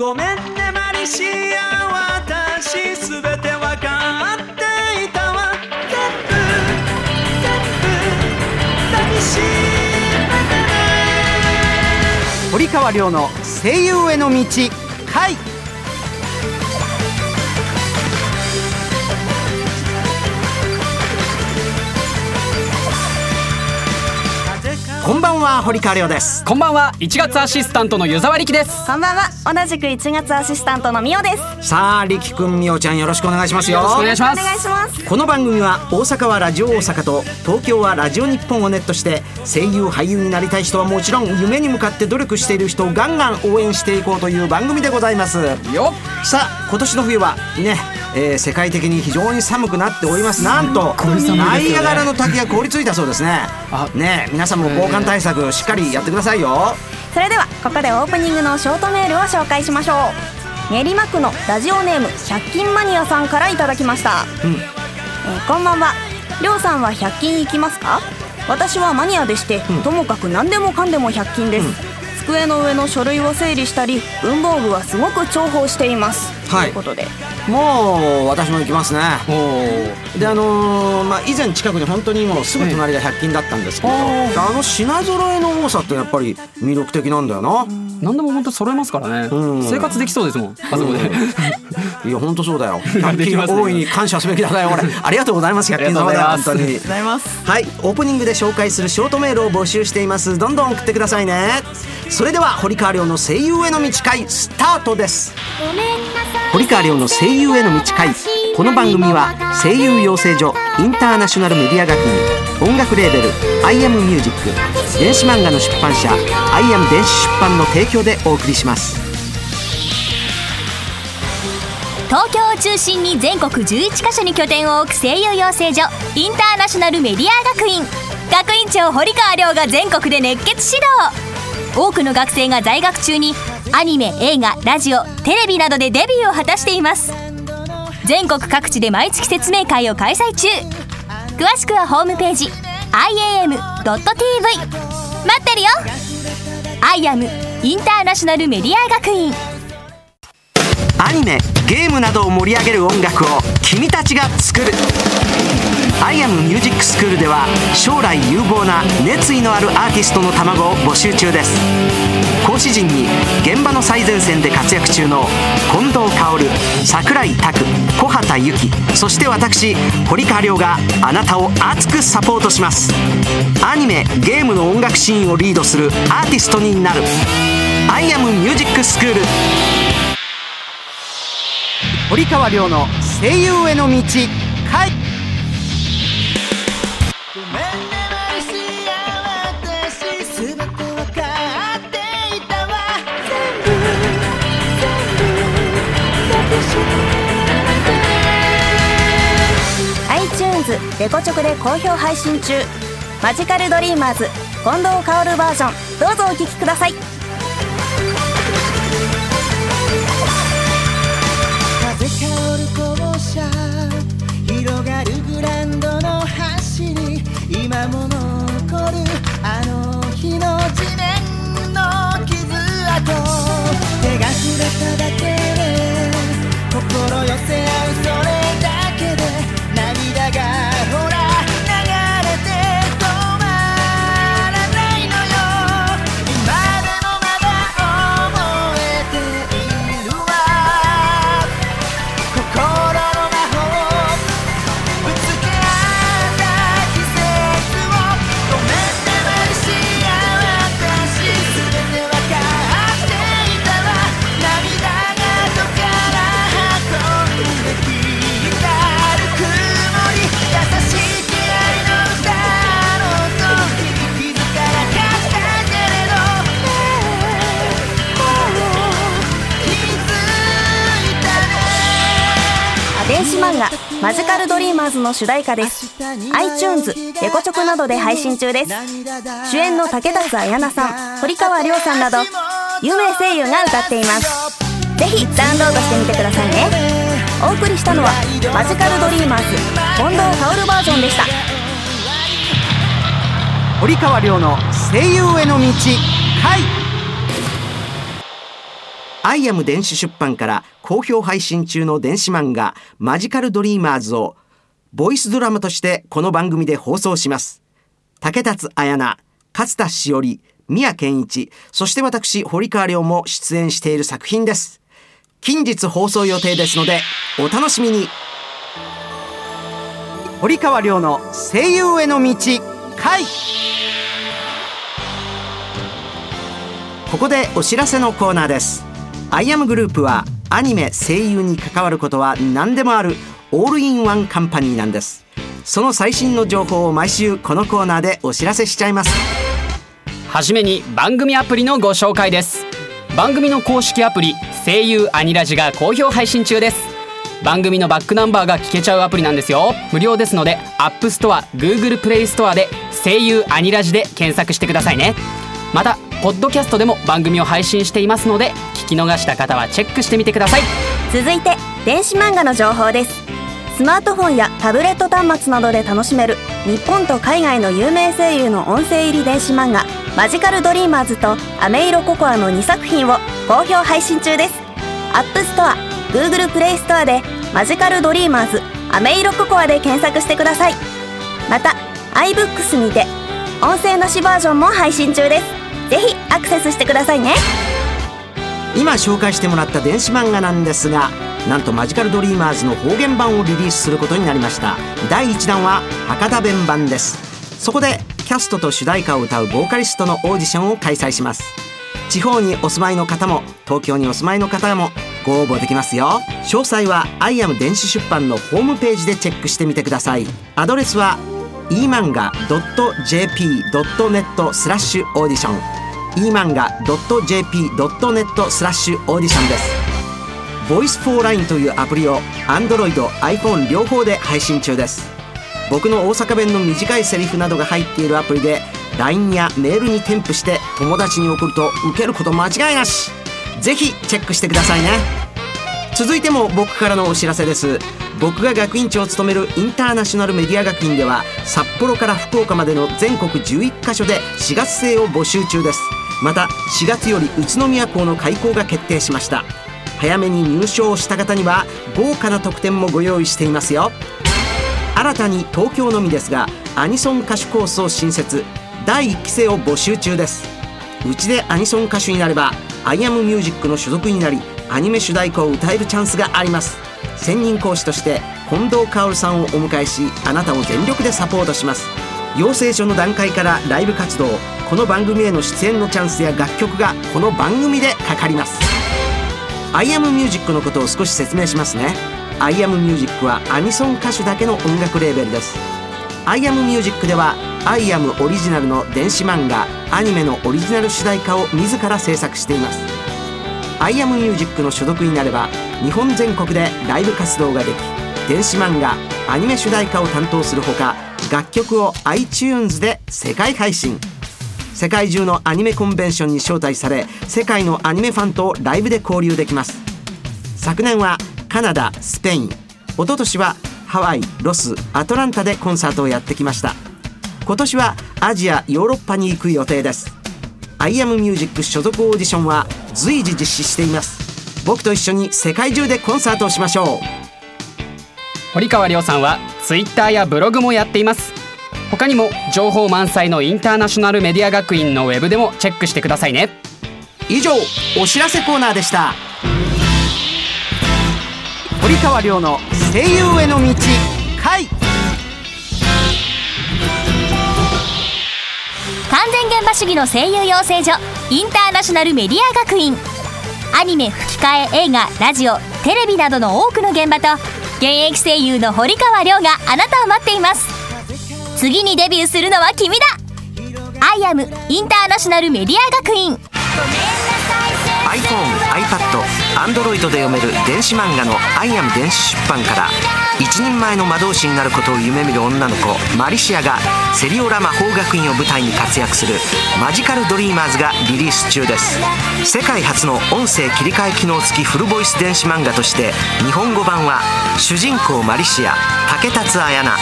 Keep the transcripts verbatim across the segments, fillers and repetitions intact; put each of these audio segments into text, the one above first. ごめんねマリシア、私すべてわかっていたわ。全部全部抱きしめてね。堀川亮の声優への道回。こんばんは、堀川亮です。こんばんは、いちがつアシスタントの湯沢力です。こんばんは、同じくいちがつアシスタントのみおです。さあ力くん、みおちゃん、よろしくお願いしますよ。よろしくお願いします。この番組は大阪はラジオ大阪と東京はラジオ日本をネットして、声優俳優になりたい人はもちろん、夢に向かって努力している人をガンガン応援していこうという番組でございますよ。さあ今年の冬はね、えー、世界的に非常に寒くなっております。なんとナイアガラの滝が凍りついたそうですね。ねえ、皆さんも防寒対策しっかりやってくださいよ。それではここでオープニングのショートメールを紹介しましょう。練馬区のラジオネームひゃく均マニアさんからいただきました、うんえー、こんばんは。りょうさんはひゃく均行きますか？私はマニアでして、うん、ともかく何でもかんでもひゃく均です、うん、机の上の書類を整理したり、文房具はすごく重宝しています、はい、ということで、もう私も行きますね。おで、あのーまあ、以前近くに本当にもうすぐ隣がひゃく均だったんですけど、えー、あの品揃えの多さってやっぱり魅力的なんだよな。何でも本当揃えますからね、うん、生活できそうですもん、あそこで、うん、いや本当そうだよ。ひゃく均大いに感謝すべきだね。俺ありがとうございます。ひゃく均様だ、本当にありがとうございます。はい、オープニングで紹介するショートメールを募集しています。どんどん送ってくださいね。それでは堀川亮の声優への道会スタートです。堀川亮の声優への道会。この番組は声優養成所インターナショナルメディア学院、音楽レーベル アイアム ミュージック、電子漫画の出版社 アイアム 電子出版の提供でお送りします。東京を中心に全国じゅういちカ所に拠点を置く声優養成所インターナショナルメディア学院、学院長堀川亮が全国で熱血指導。多くの学生が在学中にアニメ、映画、ラジオ、テレビなどでデビューを果たしています。全国各地で毎月説明会を開催中。詳しくはホームページ アイエーエムドットティーブイ。 待ってるよ。 アイアム インターナショナルメディア学院。アニメ、ゲームなどを盛り上げる音楽を君たちが作る。アイアムミュージックスクールでは、将来有望な熱意のあるアーティストの卵を募集中です。講師陣に現場の最前線で活躍中の近藤薫、櫻井拓、小畑由紀、そして私堀川亮があなたを熱くサポートします。アニメ、ゲームの音楽シーンをリードするアーティストになる。アイアムミュージックスクール。堀川亮の声優への道回。iTunes デコチョクで好評配信中。マジカルドリーマーズ近藤薫バージョン、どうぞお聴きください。広がるグランドの端に今も残るあの日の地面の傷跡、手が触れただけで心寄せ合う、それだけで涙がほら流れて止まらないのよ。今でもまだ覚えているわ。心漫画マジカルドリーマーズの主題歌です。 iTunes デコチョクなどで配信中です。主演の竹達彩奈さん、堀川亮さんなど有名声優が歌っています。ぜひダウンロードしてみてくださいね。お送りしたのはマジカルドリーマーズ近藤薫バージョンでした。堀川亮の声優への道回。アイアム電子出版から好評配信中の電子漫画マジカルドリーマーズをボイスドラマとしてこの番組で放送します。竹達彩奈、勝田詩織、宮健一、そして私堀川亮も出演している作品です。近日放送予定ですのでお楽しみに。堀川亮の声優への道回。ここでお知らせのコーナーです。アイアムグループはアニメ、声優に関わることは何でもあるオールインワンカンパニーなんです。その最新の情報を毎週このコーナーでお知らせしちゃいます。はじめに番組アプリのご紹介です。番組の公式アプリ声優アニラジが好評配信中です。番組のバックナンバーが聞けちゃうアプリなんですよ。無料ですので App Store、Google Play Store で声優アニラジで検索してくださいね。またポッドキャストでも番組を配信していますので聞き逃した方はチェックしてみてください。続いて電子漫画の情報です。スマートフォンやタブレット端末などで楽しめる日本と海外の有名声優の音声入り電子漫画マジカルドリーマーズとアメイロココアのにさく品を好評配信中です。アップストア、Google プレイストアでマジカルドリーマーズ、アメイロココアで検索してください。また iBooks にて音声なしバージョンも配信中です。ぜひアクセスしてくださいね。今紹介してもらった電子漫画なんですが、なんとマジカルドリーマーズの方言版をリリースすることになりました。だいいちだんは博多弁版です。そこでキャストと主題歌を歌うボーカリストのオーディションを開催します。地方にお住まいの方も東京にお住まいの方もご応募できますよ。詳細はアイアム電子出版のホームページでチェックしてみてください。アドレスは イーマンガドットジェーピードットネットスラッシュオーディション イーマンガドットジェーピードットネットスラッシュオーディション です。ボイスフォーラインというアプリを Android、iPhone 両方で配信中です。僕の大阪弁の短いセリフなどが入っているアプリで ライン やメールに添付して友達に送ると受けること間違いなし。ぜひチェックしてくださいね。続いても僕からのお知らせです。僕が学院長を務めるインターナショナルメディア学院では札幌から福岡までの全国じゅういっかしょでしがつ生を募集中です。またしがつより宇都宮校の開校が決定しました。早めに入賞した方には豪華な特典もご用意していますよ。新たに東京のみですがアニソン歌手コースを新設、だいいっき生を募集中です。うちでアニソン歌手になればアイアムミュージックの所属になりアニメ主題歌を歌えるチャンスがあります。専任講師として近藤薫さんをお迎えしあなたを全力でサポートします。養成所の段階からライブ活動、この番組への出演のチャンスや楽曲がこの番組でかかります。アイアムミュージックのことを少し説明しますね。アイアムミュージックはアニソン歌手だけの音楽レーベルです。アイアムミュージックではアイアムオリジナルの電子漫画、アニメのオリジナル主題歌を自ら制作しています。アイアムミュージックの所属になれば日本全国でライブ活動ができ、電子漫画、アニメ主題歌を担当するほか、楽曲を iTunes で世界配信。世界中のアニメコンベンションに招待され、世界のアニメファンとライブで交流できます。昨年はカナダ、スペイン、一昨年はハワイ、ロス、アトランタでコンサートをやってきました。今年はアジア、ヨーロッパに行く予定です。アイアムミュージック所属オーディションは随時実施しています。僕と一緒に世界中でコンサートをしましょう。堀川亮さんはツイッターやブログもやっています。他にも情報満載のインターナショナルメディア学院のウェブでもチェックしてくださいね。以上、お知らせコーナーでした。堀川亮の声優への道回。完全現場主義の声優養成所インターナショナルメディア学院。アニメ、吹き替え、映画、ラジオ、テレビなどの多くの現場と現役声優の堀川亮があなたを待っています。次にデビューするのは君だ。アイアムインターナショナルメディア学院。 iPhone、iPad、Android で読める電子漫画のアイアム電子出版から一人前の魔導士になることを夢見る女の子マリシアがセリオラ魔法学院を舞台に活躍するマジカルドリーマーズがリリース中です。世界初の音声切り替え機能付きフルボイス電子漫画として日本語版は主人公マリシア、竹達彩奈、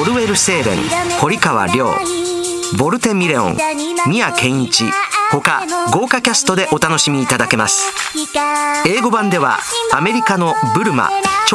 オルウェル・セーレン、堀川亮、ボルテ・ミレオン、宮健一、他豪華キャストでお楽しみいただけます。英語版ではアメリカのブルマ、チ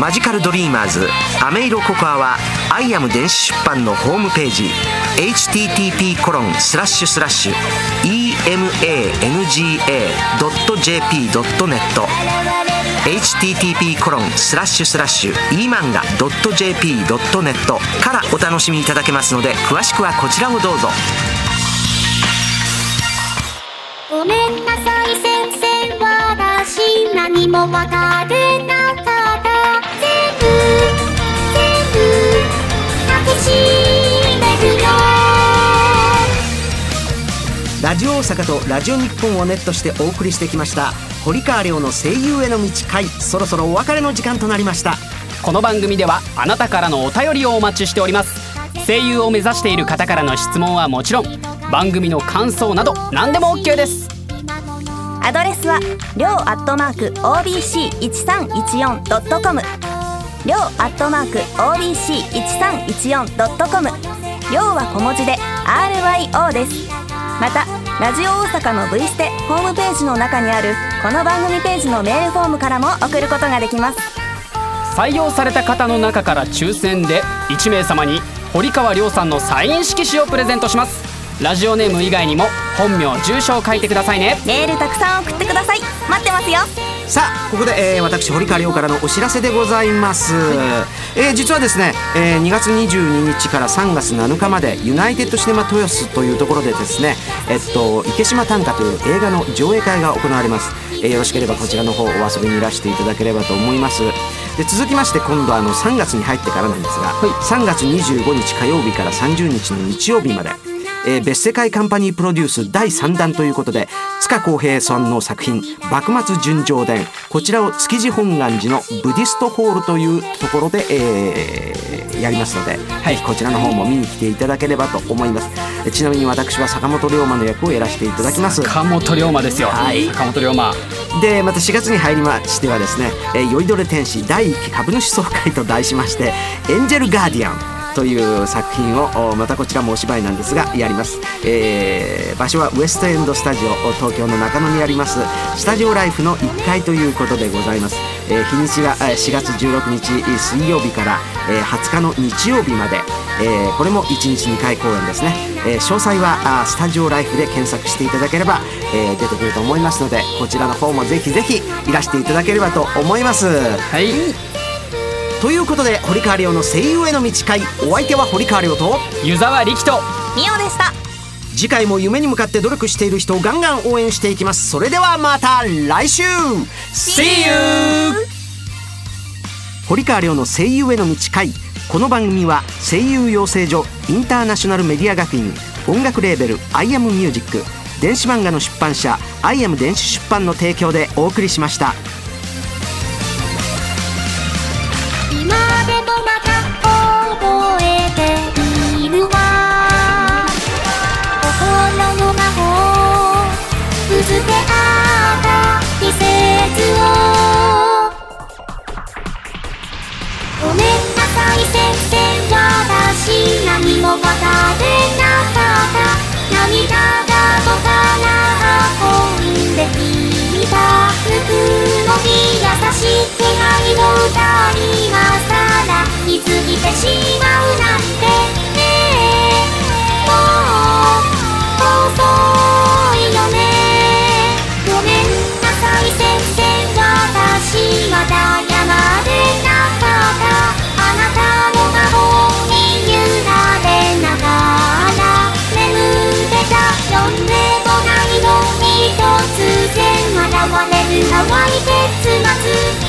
マジカルドリーマーズアメイロココアはアイアム電子出版のホームページ エイチティーティーピーコロンスラッシュスラッシュイーエムエーエヌジーエードットジェーピードットネットエイチティーティーピーコロンスラッシュスラッシュイーマンガドットジェーピードットネット からお楽しみいただけますので、詳しくはこちらをどうぞ。ごめんなさい先生、私何もわかれなかった。全部全部抱きしめるよ。ラジオ大阪とラジオ日本をネットしてお送りしてきました堀川亮の声優への道回、そろそろお別れの時間となりました。この番組ではあなたからのお便りをお待ちしております。声優を目指している方からの質問はもちろん、番組の感想など何でも OK です。アドレスはりょう アットマーク オービーシー いちさんいちよん ドットコム りょう アットマーク オービーシー いちさんいちよん ドットコム りょうは小文字で アールワイオー です。またラジオ大阪の V ステホームページの中にあるこの番組ページのメールフォームからも送ることができます。採用された方の中から抽選でいち名様に堀川亮さんのサイン色紙をプレゼントします。ラジオネーム以外にも本名、住所を書いてくださいね。メールたくさん送ってください。待ってますよ。さあここで、えー、私堀川亮からのお知らせでございます、えー、実はですね、えー、にがつにじゅうににちからさんがつなのかまでユナイテッドシネマ豊洲というところでですね、えっと、池島短歌という映画の上映会が行われます。えー、よろしければこちらの方お遊びにいらしていただければと思います。で続きまして今度はあのさんがつに入ってからなんですが、はい、さんがつにじゅうごにち火曜日からさんじゅうにちの日曜日までえー、別世界カンパニープロデュースだいさんだんということで、塚浩平さんの作品幕末純情伝、こちらを築地本願寺のブディストホールというところで、えー、やりますので、はい、こちらの方も見に来ていただければと思います。えちなみに私は坂本龍馬の役をやらせていただきます。坂本龍馬ですよ、はい、坂本龍馬で、またしがつに入りましてはですね、えー、酔いどれ天使だいいっき株主総会と題しましてエンジェルガーディアンという作品をまたこちらもお芝居なんですがやります。えー、場所はウエストエンドスタジオ東京の中野にありますスタジオライフのいっかいということでございます。えー、日にちがしがつじゅうろくにち水曜日からはつかの日曜日まで、えー、これもいちにちにかい公演ですね。えー、詳細はスタジオライフで検索していただければ、えー、出てくると思いますので、こちらの方もぜひぜひいらしていただければと思います。はい、ということで堀川亮の声優への道会、お相手は堀川亮と湯沢力とみおでした。次回も夢に向かって努力している人をガンガン応援していきます。それではまた来週 See you。 堀川亮の声優への道会、この番組は声優養成所インターナショナルメディア学院、音楽レーベルアイアムミュージック、電子漫画の出版社アイアム電子出版の提供でお送りしました。「わかれなかった」「涙が僕から運んできた」「ぬくもり優しい気配を歌に今さらに過ぎてしまうなんてねえもう遅いよね」「ごめんなさい先生、私まだ謝れなかった」突然現れる淡い結末